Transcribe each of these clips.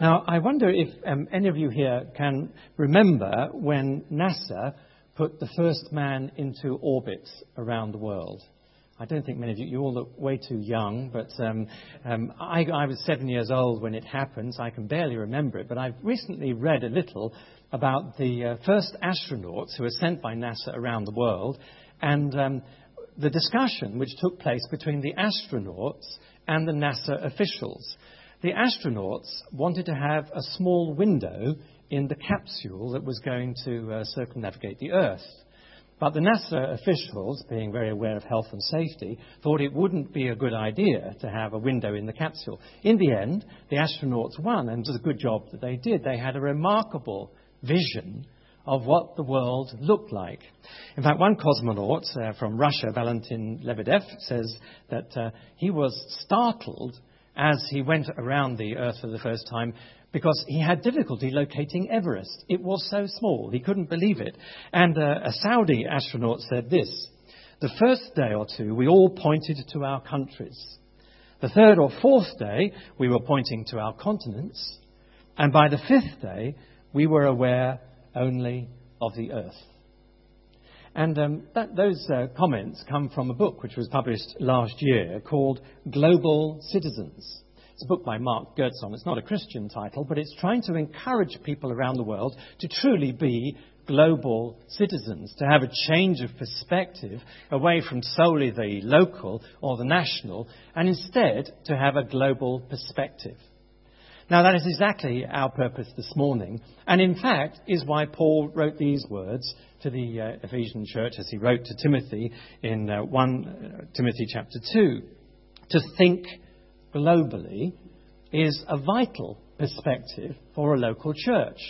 Now, I wonder if any of you here can remember when NASA put the first man into orbit around the world. I don't think many of you, you all look way too young, but I was 7 years old when it happened, so I can barely remember it. But I've recently read a little about the first astronauts who were sent by NASA around the world, and the discussion which took place between the astronauts and the NASA officials. The astronauts wanted to have a small window in the capsule that was going to circumnavigate the Earth. But the NASA officials, being very aware of health and safety, thought it wouldn't be a good idea to have a window in the capsule. In the end, the astronauts won, and it was a good job that they did. They had a remarkable vision of what the world looked like. In fact, one cosmonaut from Russia, Valentin Lebedev, says that he was startled as he went around the Earth for the first time, because he had difficulty locating Everest. It was so small, he couldn't believe it. And a Saudi astronaut said this: the first day or two, we all pointed to our countries. The third or fourth day, we were pointing to our continents. And by the fifth day, we were aware only of the Earth. And those comments come from a book which was published last year called Global Citizens. It's a book by Mark Gerzon. It's not a Christian title, but it's trying to encourage people around the world to truly be global citizens, to have a change of perspective away from solely the local or the national, and instead to have a global perspective. Now, that is exactly our purpose this morning, and in fact is why Paul wrote these words to the Ephesian church as he wrote to Timothy in 1 Timothy chapter 2. To think globally is a vital perspective for a local church.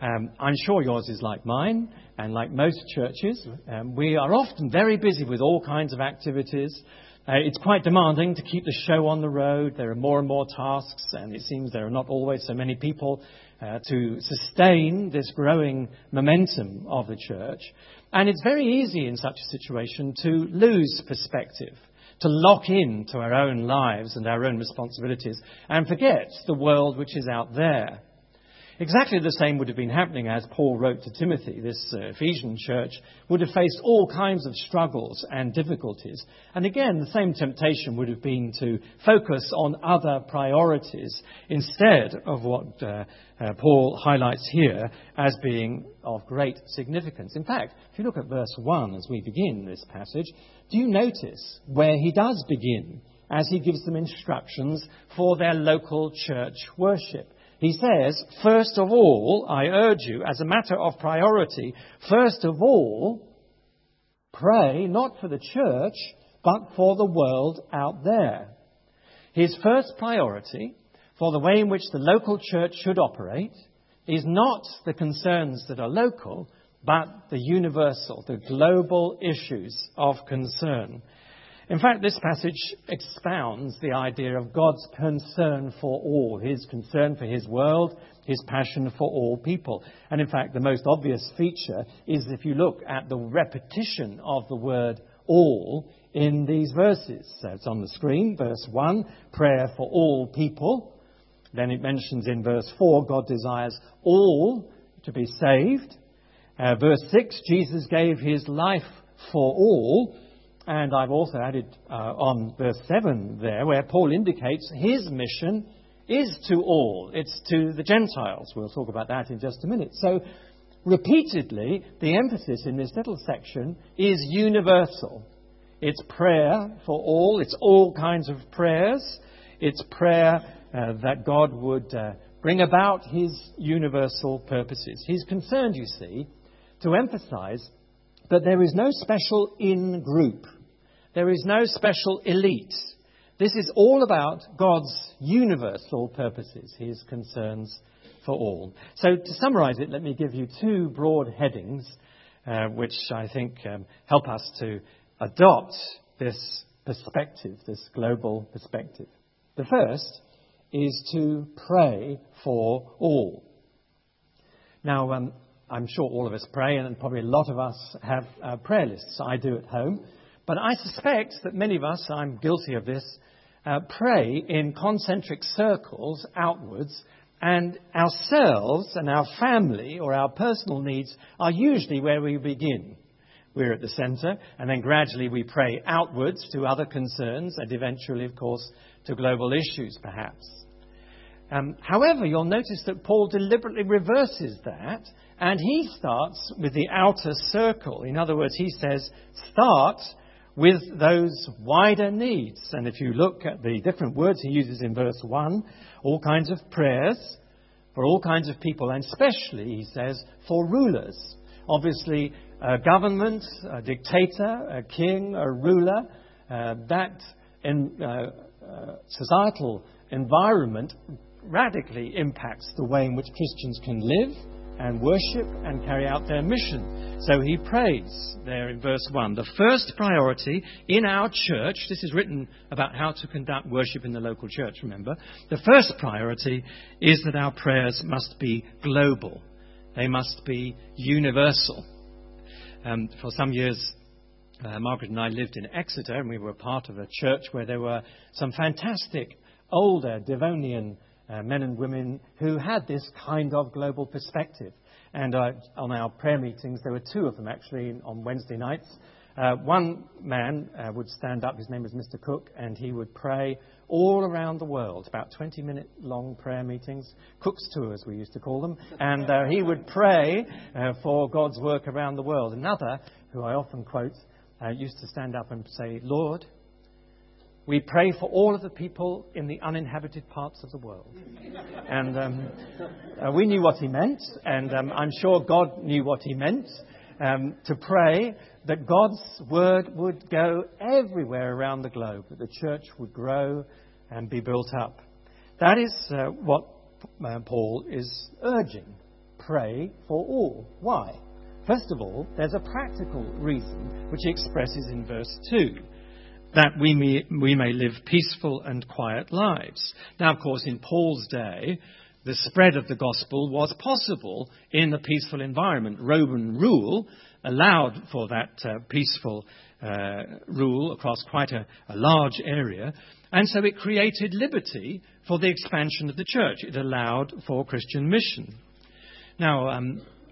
I'm sure yours is like mine, and like most churches, we are often very busy with all kinds of activities. It's quite demanding to keep the show on the road. There are more and more tasks, and it seems there are not always so many people to sustain this growing momentum of the church. And it's very easy in such a situation to lose perspective, to lock in to our own lives and our own responsibilities and forget the world which is out there. Exactly the same would have been happening as Paul wrote to Timothy. This Ephesian church would have faced all kinds of struggles and difficulties. And again, the same temptation would have been to focus on other priorities instead of what Paul highlights here as being of great significance. In fact, if you look at verse 1 as we begin this passage, do you notice where he does begin as he gives them instructions for their local church worship? He says, first of all, I urge you, as a matter of priority, first of all, pray not for the church, but for the world out there. His first priority for the way in which the local church should operate is not the concerns that are local, but the universal, the global issues of concern. In fact, this passage expounds the idea of God's concern for all, his concern for his world, his passion for all people. And in fact, the most obvious feature is if you look at the repetition of the word all in these verses. So it's on the screen, verse 1, prayer for all people. Then it mentions in verse 4, God desires all to be saved. Verse 6, Jesus gave his life for all. And I've also added on verse 7 there, where Paul indicates his mission is to all. It's to the Gentiles. We'll talk about that in just a minute. So, repeatedly, the emphasis in this little section is universal. It's prayer for all. It's all kinds of prayers. It's prayer that God would bring about his universal purposes. He's concerned, you see, to emphasize that there is no special in-group. There is no special elite. This is all about God's universal purposes, his concerns for all. So to summarize it, let me give you two broad headings, which I think help us to adopt this perspective, this global perspective. The first is to pray for all. Now, I'm sure all of us pray, and probably a lot of us have prayer lists. I do at home. But I suspect that many of us, I'm guilty of this, pray in concentric circles outwards And ourselves and our family or our personal needs are usually where we begin. We're at the centre, and then gradually we pray outwards to other concerns and eventually, of course, to global issues, perhaps. However, you'll notice that Paul deliberately reverses that, and he starts with the outer circle. In other words, he says, start with those wider needs. And if you look at the different words he uses in verse 1, all kinds of prayers for all kinds of people, and especially, he says, for rulers. Obviously, a government, a dictator, a king, a ruler, societal environment radically impacts the way in which Christians can live and worship and carry out their mission. So he prays there in verse 1. The first priority in our church, this is written about how to conduct worship in the local church, remember. The first priority is that our prayers must be global. They must be universal. For some years, Margaret and I lived in Exeter, and we were part of a church where there were some fantastic older Devonian men and women who had this kind of global perspective. And on our prayer meetings, there were two of them actually on Wednesday nights. One man would stand up, his name was Mr. Cook, and he would pray all around the world, about 20-minute long prayer meetings, Cook's tours we used to call them, and he would pray for God's work around the world. Another, who I often quote, used to stand up and say, Lord, we pray for all of the people in the uninhabited parts of the world. And we knew what he meant, and I'm sure God knew what he meant, to pray that God's word would go everywhere around the globe, that the church would grow and be built up. That is what Paul is urging. Pray for all. Why? First of all, there's a practical reason, which he expresses in verse 2. That we may live peaceful and quiet lives. Now, of course, in Paul's day, the spread of the gospel was possible in a peaceful environment. Roman rule allowed for that peaceful rule across quite a large area. And so it created liberty for the expansion of the church. It allowed for Christian mission. Now,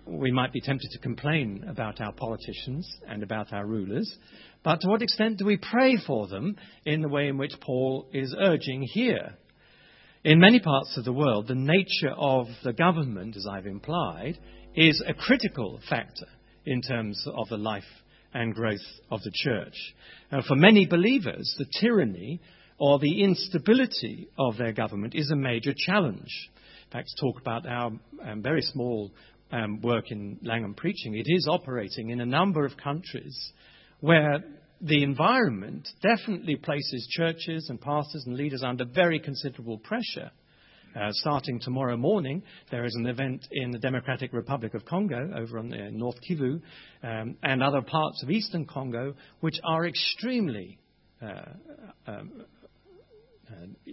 we might be tempted to complain about our politicians and about our rulers, but to what extent do we pray for them in the way in which Paul is urging here? In many parts of the world, the nature of the government, as I've implied, is a critical factor in terms of the life and growth of the church. For many believers, the tyranny or the instability of their government is a major challenge. In fact, to talk about our very small work in Langham Preaching, it is operating in a number of countries where the environment definitely places churches and pastors and leaders under very considerable pressure. Starting tomorrow morning, there is an event in the Democratic Republic of Congo over on North Kivu and other parts of eastern Congo, which are extremely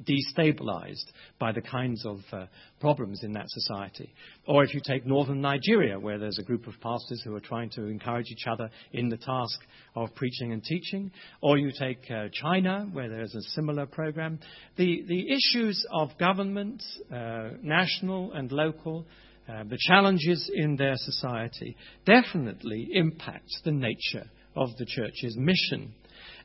destabilized by the kinds of problems in that society. Or if you take northern Nigeria, where there's a group of pastors who are trying to encourage each other in the task of preaching and teaching. Or you take China, where there's a similar program. The issues of government, national and local, the challenges in their society definitely impact the nature of the church's mission.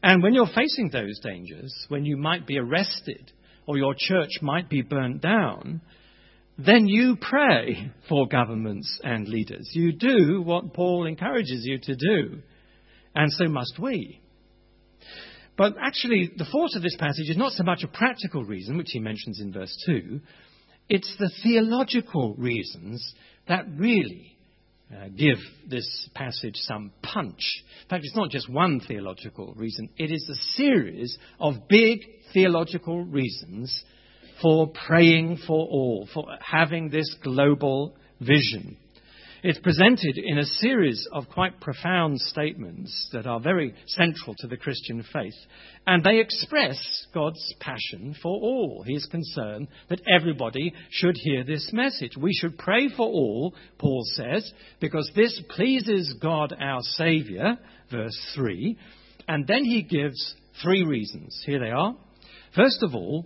And when you're facing those dangers, when you might be arrested or your church might be burnt down, then you pray for governments and leaders. You do what Paul encourages you to do, and so must we. But actually, the force of this passage is not so much a practical reason, which he mentions in verse 2. It's the theological reasons that really give this passage some punch. In fact, it's not just one theological reason. It is a series of big theological reasons for praying for all, for having this global vision. It's presented in a series of quite profound statements that are very central to the Christian faith, and they express God's passion for all. His concern that everybody should hear this message. We should pray for all, Paul says, because this pleases God our Saviour, verse 3. And then he gives three reasons. Here they are. First of all,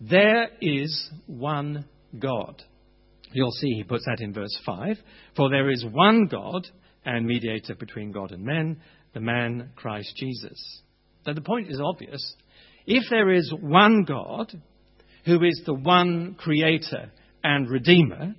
there is one God. You'll see he puts that in verse 5. For there is one God and mediator between God and men, the man Christ Jesus. Now the point is obvious. If there is one God who is the one creator and redeemer,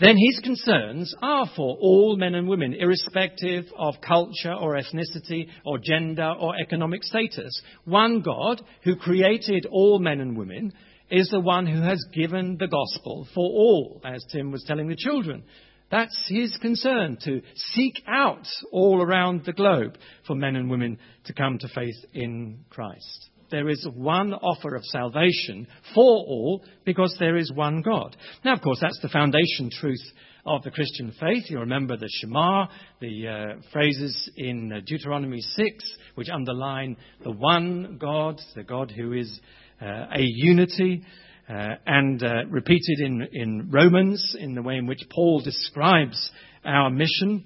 then his concerns are for all men and women, irrespective of culture or ethnicity or gender or economic status. One God who created all men and women is the one who has given the gospel for all, as Tim was telling the children. That's his concern, to seek out all around the globe for men and women to come to faith in Christ. There is one offer of salvation for all because there is one God. Now, of course, that's the foundation truth of the Christian faith. You remember the Shema, the phrases in Deuteronomy 6, which underline the one God, the God who is a unity, and repeated in Romans in the way in which Paul describes our mission.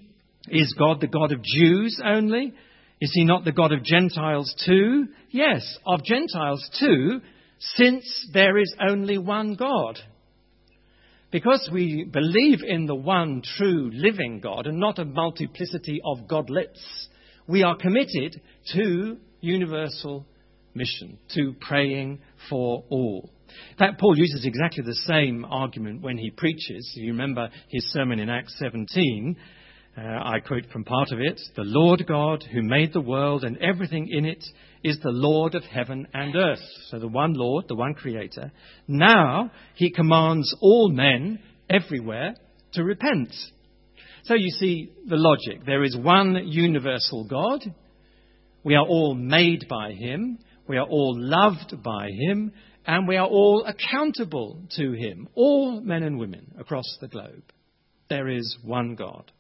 Is God the God of Jews only? Is he not the God of Gentiles too? Yes, of Gentiles too, since there is only one God. Because we believe in the one true living God and not a multiplicity of godlets, we are committed to universal mission, to praying for all. In fact, Paul uses exactly the same argument when he preaches. You remember his sermon in Acts 17. I quote from part of it. The Lord God who made the world and everything in it is the Lord of heaven and earth. So the one Lord, the one creator. Now he commands all men everywhere to repent. So you see the logic. There is one universal God. We are all made by him. We are all loved by him. And we are all accountable to him. All men and women across the globe. There is one God.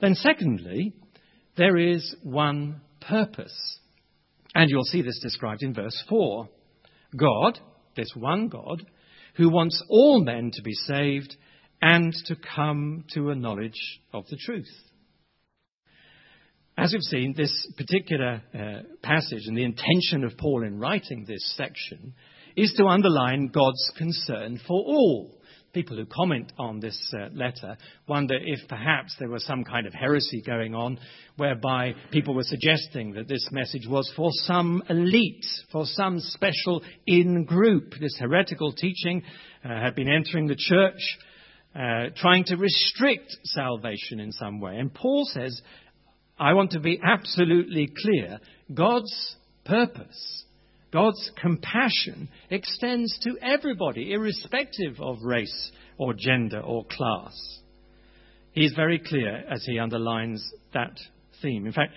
Then secondly, there is one purpose. And you'll see this described in verse 4. God, this one God, who wants all men to be saved and to come to a knowledge of the truth. As we've seen, this particular passage and the intention of Paul in writing this section is to underline God's concern for all. People who comment on this letter wonder if perhaps there was some kind of heresy going on whereby people were suggesting that this message was for some elite, for some special in-group. This heretical teaching had been entering the church, trying to restrict salvation in some way. And Paul says, I want to be absolutely clear. God's purpose, God's compassion extends to everybody, irrespective of race or gender or class. He is very clear as he underlines that theme. In fact,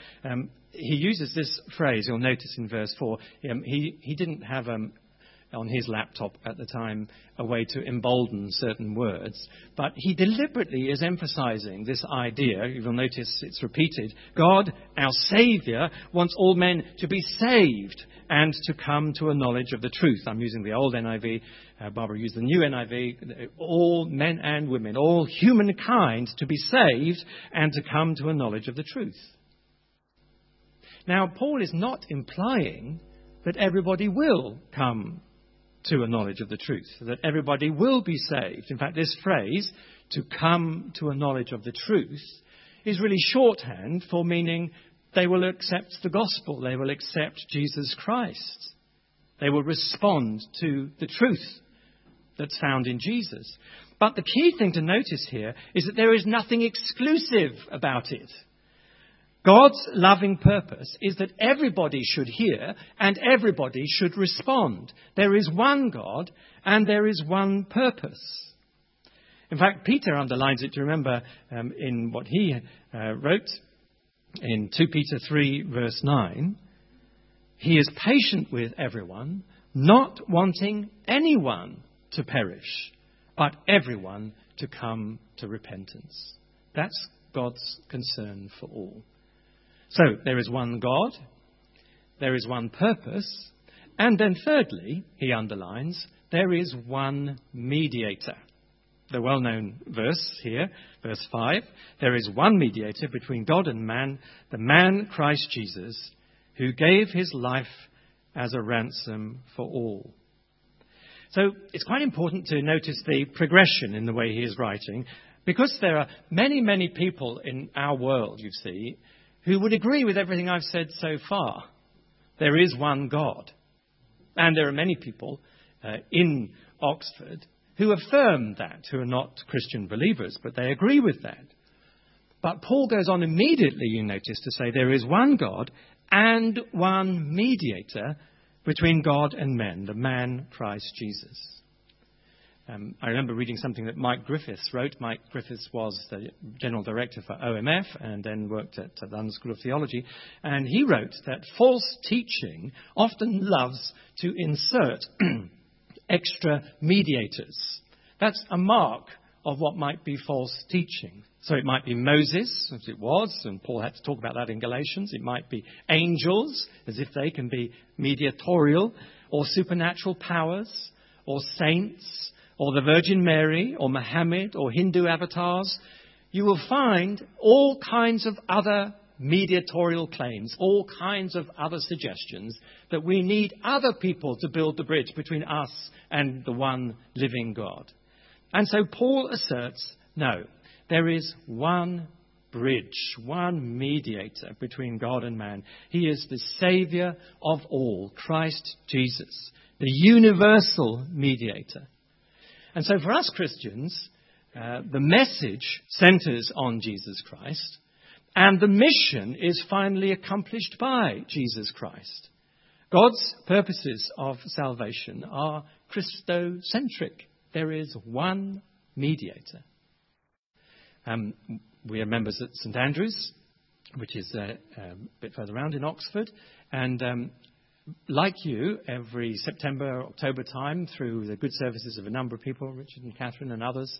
he uses this phrase, you'll notice in verse 4, he didn't have on his laptop at the time a way to embolden certain words, but he deliberately is emphasizing this idea. You'll notice it's repeated. God, our Savior, wants all men to be saved and to come to a knowledge of the truth. I'm using the old NIV. Barbara used the new NIV. All men and women, all humankind to be saved and to come to a knowledge of the truth. Now, Paul is not implying that everybody will come to a knowledge of the truth, that everybody will be saved. In fact, this phrase, to come to a knowledge of the truth, is really shorthand for meaning they will accept the gospel, they will accept Jesus Christ. They will respond to the truth that's found in Jesus. But the key thing to notice here is that there is nothing exclusive about it. God's loving purpose is that everybody should hear and everybody should respond. There is one God and there is one purpose. In fact, Peter underlines it. Do you remember in what he wrote in 2 Peter 3 verse 9? He is patient with everyone, not wanting anyone to perish, but everyone to come to repentance. That's God's concern for all. So there is one God, there is one purpose, and then thirdly, he underlines, there is one mediator. The well-known verse here, verse 5, there is one mediator between God and man, the man Christ Jesus, who gave his life as a ransom for all. So it's quite important to notice the progression in the way he is writing, because there are many, many people in our world, you see, who would agree with everything I've said so far. There is one God. And there are many people in Oxford who affirm that, who are not Christian believers, but they agree with that. But Paul goes on immediately, you notice, to say there is one God and one mediator between God and men, the man Christ Jesus. I remember reading something that Mike Griffiths wrote. Mike Griffiths was the general director for OMF and then worked at the London School of Theology. And he wrote that false teaching often loves to insert extra mediators. That's a mark of what might be false teaching. So it might be Moses, as it was, and Paul had to talk about that in Galatians. It might be angels, as if they can be mediatorial, or supernatural powers, or saints, or the Virgin Mary, or Muhammad, or Hindu avatars. You will find all kinds of other mediatorial claims, all kinds of other suggestions that we need other people to build the bridge between us and the one living God. And so Paul asserts, no, there is one bridge, one mediator between God and man. He is the Saviour of all, Christ Jesus, the universal mediator. And so for us Christians, the message centres on Jesus Christ, and the mission is finally accomplished by Jesus Christ. God's purposes of salvation are Christocentric. There is one mediator. We are members at St Andrew's, which is a bit further around in Oxford, and like you, every September, October time, through the good services of a number of people, Richard and Catherine and others,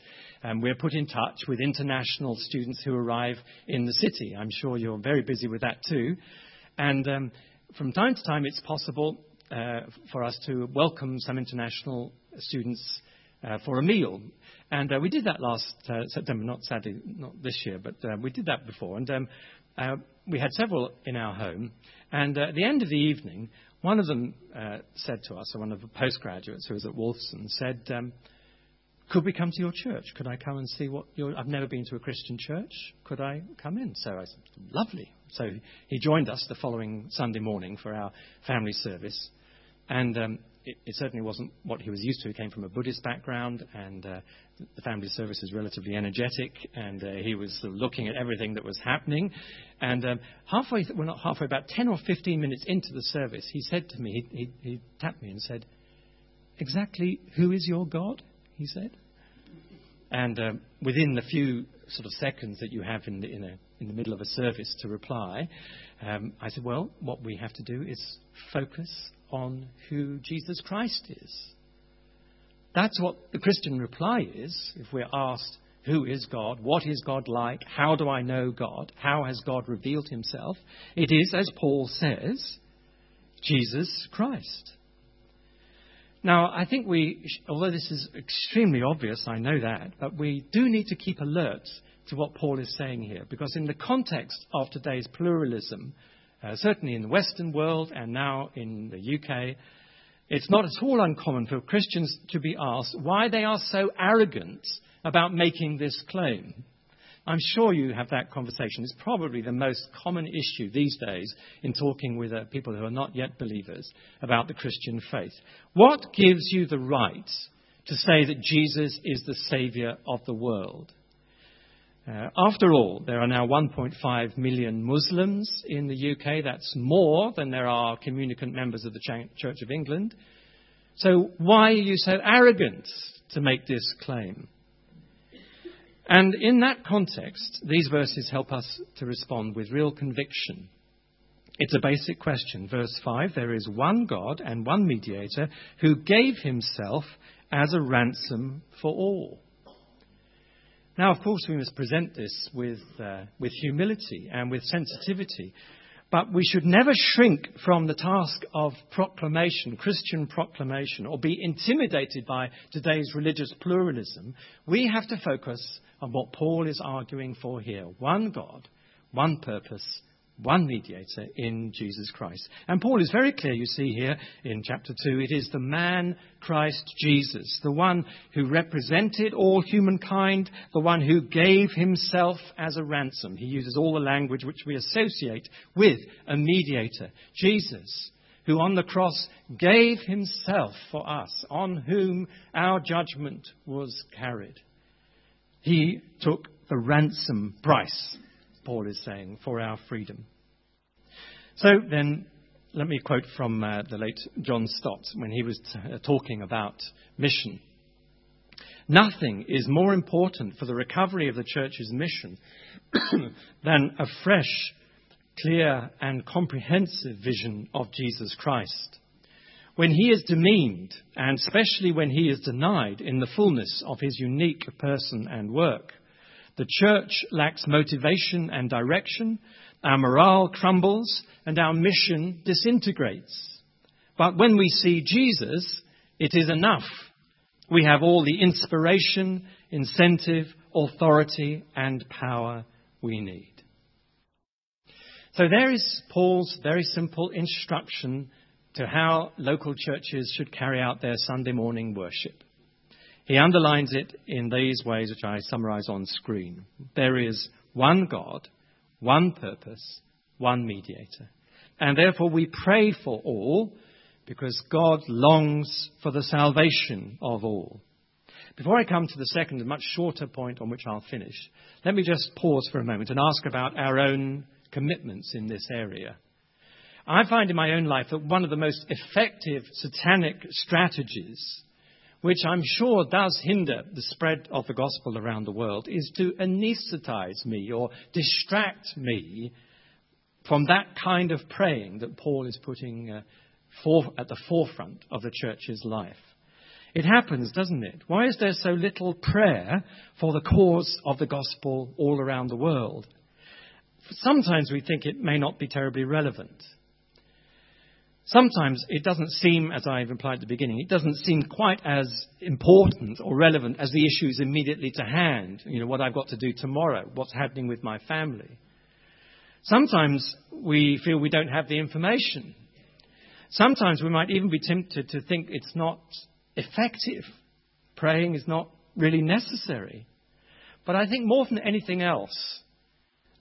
we're put in touch with international students who arrive in the city. I'm sure you're very busy with that too. And from time to time, it's possible for us to welcome some international students for a meal. And we did that last September, not sadly, not this year, but we did that before. And we had several in our home. And at the end of the evening, one of them said to us, one of the postgraduates who was at Wolfson, said, could we come to your church? Could I come and see what your... I've never been to a Christian church. Could I come in? So I said, lovely. So he joined us the following Sunday morning for our family service. And it certainly wasn't what he was used to. He came from a Buddhist background, and the family service is relatively energetic, and he was looking at everything that was happening. And about 10 or 15 minutes into the service, he said to me, he tapped me and said, exactly who is your God? He said. And within the few sort of seconds that you have in the middle of a service to reply, I said, well, what we have to do is focus on who Jesus Christ is. That's what the Christian reply is. If we're asked, who is God? What is God like? How do I know God? How has God revealed himself? It is, as Paul says, Jesus Christ. Now, I think although this is extremely obvious, I know that, but we do need to keep alert to what Paul is saying here, because in the context of today's pluralism, certainly in the Western world and now in the UK, it's not at all uncommon for Christians to be asked why they are so arrogant about making this claim. I'm sure you have that conversation. It's probably the most common issue these days in talking with people who are not yet believers about the Christian faith. What gives you the right to say that Jesus is the Saviour of the world? After all, there are now 1.5 million Muslims in the UK. That's more than there are communicant members of the Church of England. So why are you so arrogant to make this claim? And in that context, these verses help us to respond with real conviction. It's a basic question. Verse 5, there is one God and one mediator who gave himself as a ransom for all. Now, of course, we must present this with humility and with sensitivity, but we should never shrink from the task of proclamation, Christian proclamation, or be intimidated by today's religious pluralism. We have to focus on what Paul is arguing for here. One God, one purpose, one mediator in Jesus Christ. And Paul is very clear, you see here in chapter 2, it is the man Christ Jesus, the one who represented all humankind, the one who gave himself as a ransom. He uses all the language which we associate with a mediator, Jesus, who on the cross gave himself for us, on whom our judgment was carried. He took the ransom price, Paul is saying, for our freedom. So then, let me quote from the late John Stott when he was talking about mission. Nothing is more important for the recovery of the church's mission than a fresh, clear and comprehensive vision of Jesus Christ. When he is demeaned, and especially when he is denied in the fullness of his unique person and work, the church lacks motivation and direction, our morale crumbles, and our mission disintegrates. But when we see Jesus, it is enough. We have all the inspiration, incentive, authority, and power we need. So there is Paul's very simple instruction to how local churches should carry out their Sunday morning worship. He underlines it in these ways, which I summarize on screen. There is one God, one purpose, one mediator. And therefore we pray for all, because God longs for the salvation of all. Before I come to the second and much shorter point on which I'll finish, let me just pause for a moment and ask about our own commitments in this area. I find in my own life that one of the most effective satanic strategies, which I'm sure does hinder the spread of the gospel around the world, is to anesthetize me or distract me from that kind of praying that Paul is putting at the forefront of the church's life. It happens, doesn't it? Why is there so little prayer for the cause of the gospel all around the world? Sometimes we think it may not be terribly relevant. Sometimes it doesn't seem, as I've implied at the beginning, it doesn't seem quite as important or relevant as the issues immediately to hand. You know, what I've got to do tomorrow, what's happening with my family. Sometimes we feel we don't have the information. Sometimes we might even be tempted to think it's not effective. Praying is not really necessary. But I think more than anything else,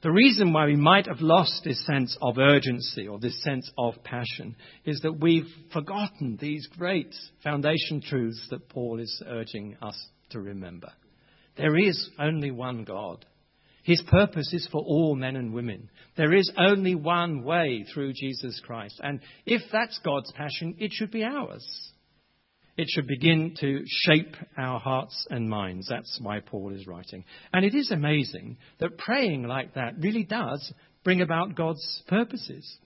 the reason why we might have lost this sense of urgency or this sense of passion is that we've forgotten these great foundation truths that Paul is urging us to remember. There is only one God. His purpose is for all men and women. There is only one way through Jesus Christ. And if that's God's passion, it should be ours. It should begin to shape our hearts and minds. That's why Paul is writing. And it is amazing that praying like that really does bring about God's purposes.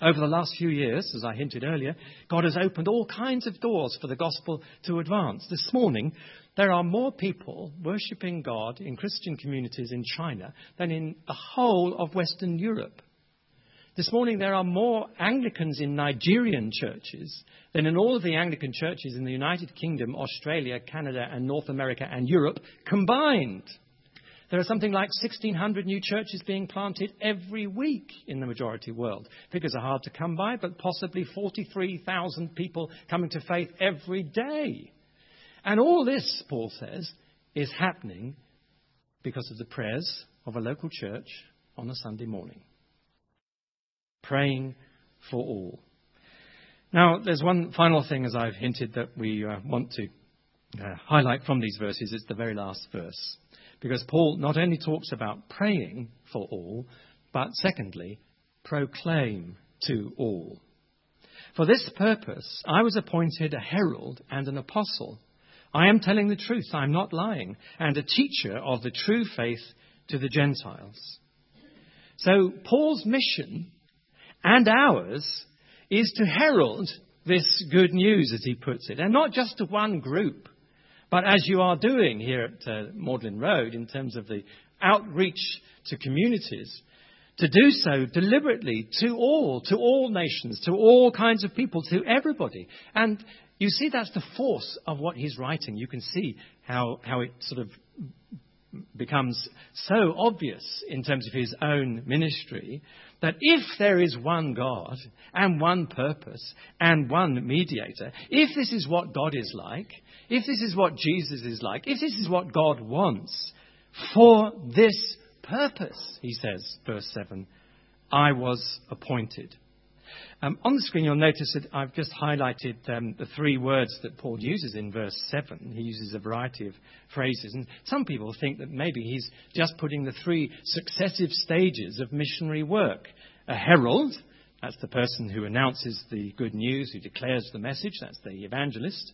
Over the last few years, as I hinted earlier, God has opened all kinds of doors for the gospel to advance. This morning, there are more people worshipping God in Christian communities in China than in the whole of Western Europe. This morning there are more Anglicans in Nigerian churches than in all of the Anglican churches in the United Kingdom, Australia, Canada and North America and Europe combined. There are something like 1,600 new churches being planted every week in the majority world. Figures are hard to come by, but possibly 43,000 people coming to faith every day. And all this, Paul says, is happening because of the prayers of a local church on a Sunday morning. Praying for all. Now, there's one final thing, as I've hinted, that we want to highlight from these verses. It's the very last verse. Because Paul not only talks about praying for all, but secondly, proclaim to all. For this purpose, I was appointed a herald and an apostle. I am telling the truth, I'm not lying, and a teacher of the true faith to the Gentiles. So Paul's mission and ours is to herald this good news, as he puts it, and not just to one group, but as you are doing here at Magdalen Road in terms of the outreach to communities, to do so deliberately to all nations, to all kinds of people, to everybody. And you see, that's the force of what he's writing. You can see how it sort of becomes so obvious in terms of his own ministry that if there is one God and one purpose and one mediator, if this is what God is like, if this is what Jesus is like, if this is what God wants, for this purpose, he says, verse 7, I was appointed. On the screen, you'll notice that I've just highlighted the three words that Paul uses in verse 7. He uses a variety of phrases. And some people think that maybe he's just putting the three successive stages of missionary work. A herald, that's the person who announces the good news, who declares the message, that's the evangelist.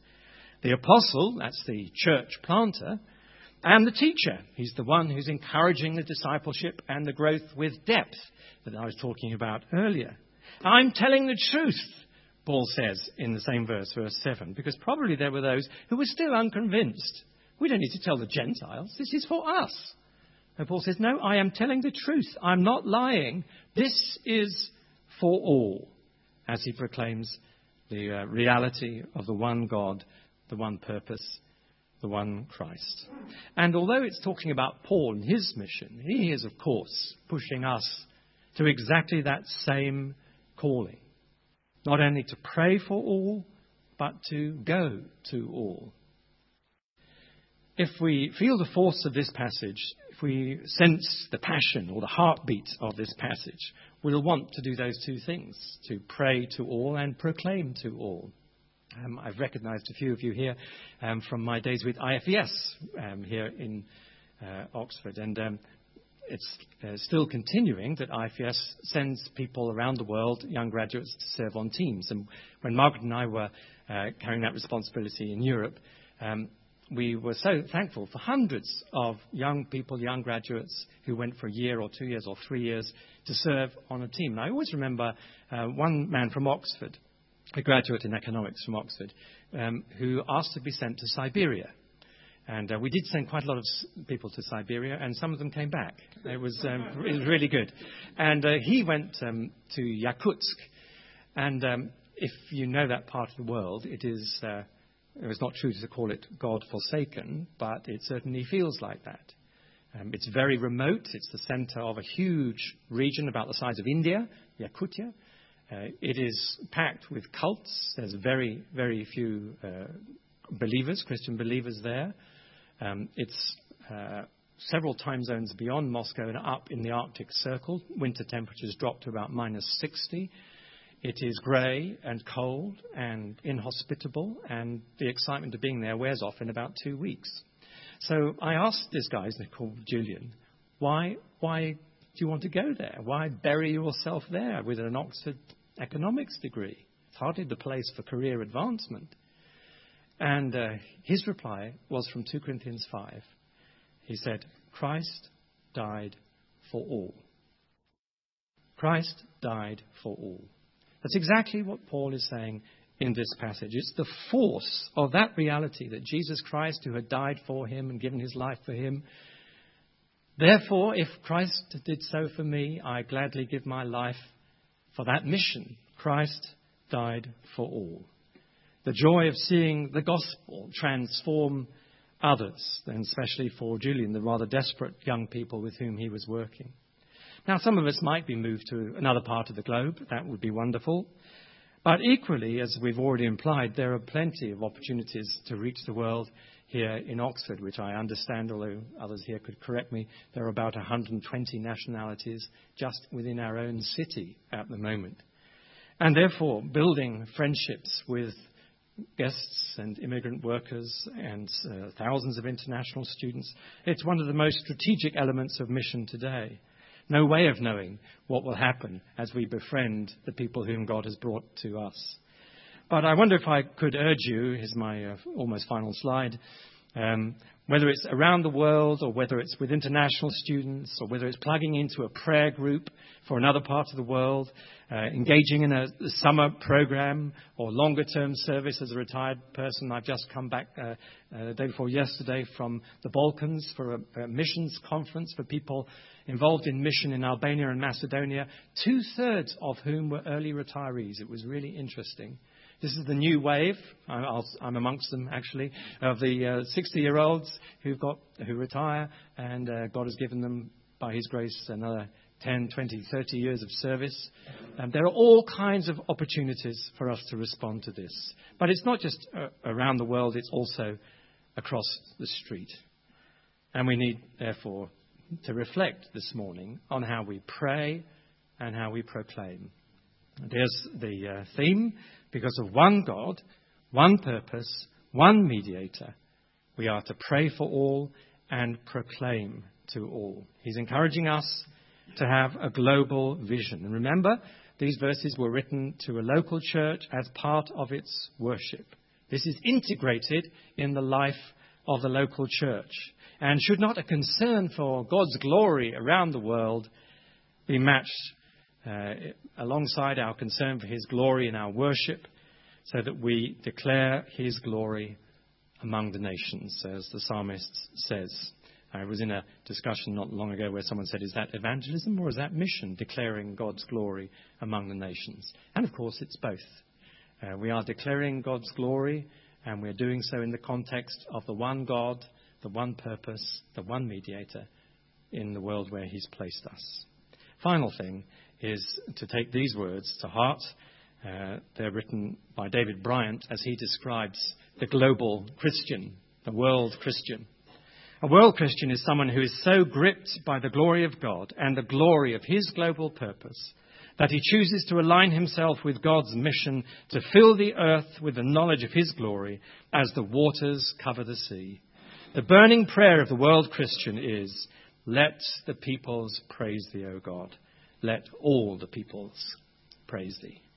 The apostle, that's the church planter. And the teacher, he's the one who's encouraging the discipleship and the growth with depth that I was talking about earlier. I'm telling the truth, Paul says in the same verse, verse 7, because probably there were those who were still unconvinced. We don't need to tell the Gentiles. This is for us. And Paul says, no, I am telling the truth. I'm not lying. This is for all, as he proclaims the reality of the one God, the one purpose, the one Christ. And although it's talking about Paul and his mission, he is, of course, pushing us to exactly that same calling, not only to pray for all, but to go to all. If we feel the force of this passage, if we sense the passion or the heartbeat of this passage, we'll want to do those two things, to pray to all and proclaim to all. I've recognized a few of you here from my days with IFES here in Oxford, and it's still continuing that IFES sends people around the world, young graduates, to serve on teams. And when Margaret and I were carrying that responsibility in Europe, we were so thankful for hundreds of young people, young graduates, who went for a year or 2 years or 3 years to serve on a team. And I always remember one man from Oxford, a graduate in economics from Oxford, who asked to be sent to Siberia. And we did send quite a lot of people to Siberia, and some of them came back. It was really good. And he went to Yakutsk. And if you know that part of the world, it was not true to call it God-forsaken, but it certainly feels like that. It's very remote. It's the center of a huge region about the size of India, Yakutia. It is packed with cults. There's very, very few believers, Christian believers there. It's several time zones beyond Moscow and up in the Arctic Circle. Winter temperatures drop to about -60. It is grey and cold and inhospitable, and the excitement of being there wears off in about 2 weeks. So I asked this guy, he's called Julian, why do you want to go there? Why bury yourself there with an Oxford economics degree? It's hardly the place for career advancement. And his reply was from 2 Corinthians 5. He said, Christ died for all. Christ died for all. That's exactly what Paul is saying in this passage. It's the force of that reality that Jesus Christ, who had died for him and given his life for him, therefore, if Christ did so for me, I gladly give my life for that mission. Christ died for all. The joy of seeing the gospel transform others, and especially for Julian, the rather desperate young people with whom he was working. Now, some of us might be moved to another part of the globe. That would be wonderful. But equally, as we've already implied, there are plenty of opportunities to reach the world here in Oxford, which I understand, although others here could correct me, there are about 120 nationalities just within our own city at the moment. And therefore, building friendships with guests and immigrant workers and thousands of international students, it's one of the most strategic elements of mission today. No way of knowing what will happen as we befriend the people whom God has brought to us. But I wonder if I could urge you, here's my almost final slide, whether it's around the world or whether it's with international students or whether it's plugging into a prayer group for another part of the world, engaging in a summer program or longer term service as a retired person. I've just come back the day before yesterday from the Balkans for a missions conference for people involved in mission in Albania and Macedonia, 2/3 of whom were early retirees. It was really interesting This is the new wave. I'm amongst them, actually, of the 60-year-olds who retire, and God has given them, by His grace, another 10, 20, 30 years of service. There are all kinds of opportunities for us to respond to this. But it's not just around the world, it's also across the street. And we need, therefore, to reflect this morning on how we pray and how we proclaim. There's the theme, because of one God, one purpose, one mediator. We are to pray for all and proclaim to all. He's encouraging us to have a global vision. And remember, these verses were written to a local church as part of its worship. This is integrated in the life of the local church. And should not a concern for God's glory around the world be matched alongside our concern for His glory in our worship, so that we declare His glory among the nations, as the psalmist says. I was in a discussion not long ago where someone said, is that evangelism or is that mission, declaring God's glory among the nations? And of course, it's both. We are declaring God's glory, and we're doing so in the context of the one God, the one purpose, the one mediator in the world where He's placed us. Final thing is to take these words to heart. They're written by David Bryant as he describes the global Christian, the world Christian. A world Christian is someone who is so gripped by the glory of God and the glory of His global purpose that he chooses to align himself with God's mission to fill the earth with the knowledge of His glory as the waters cover the sea. The burning prayer of the world Christian is, let the peoples praise Thee, O God. Let all the peoples praise Thee.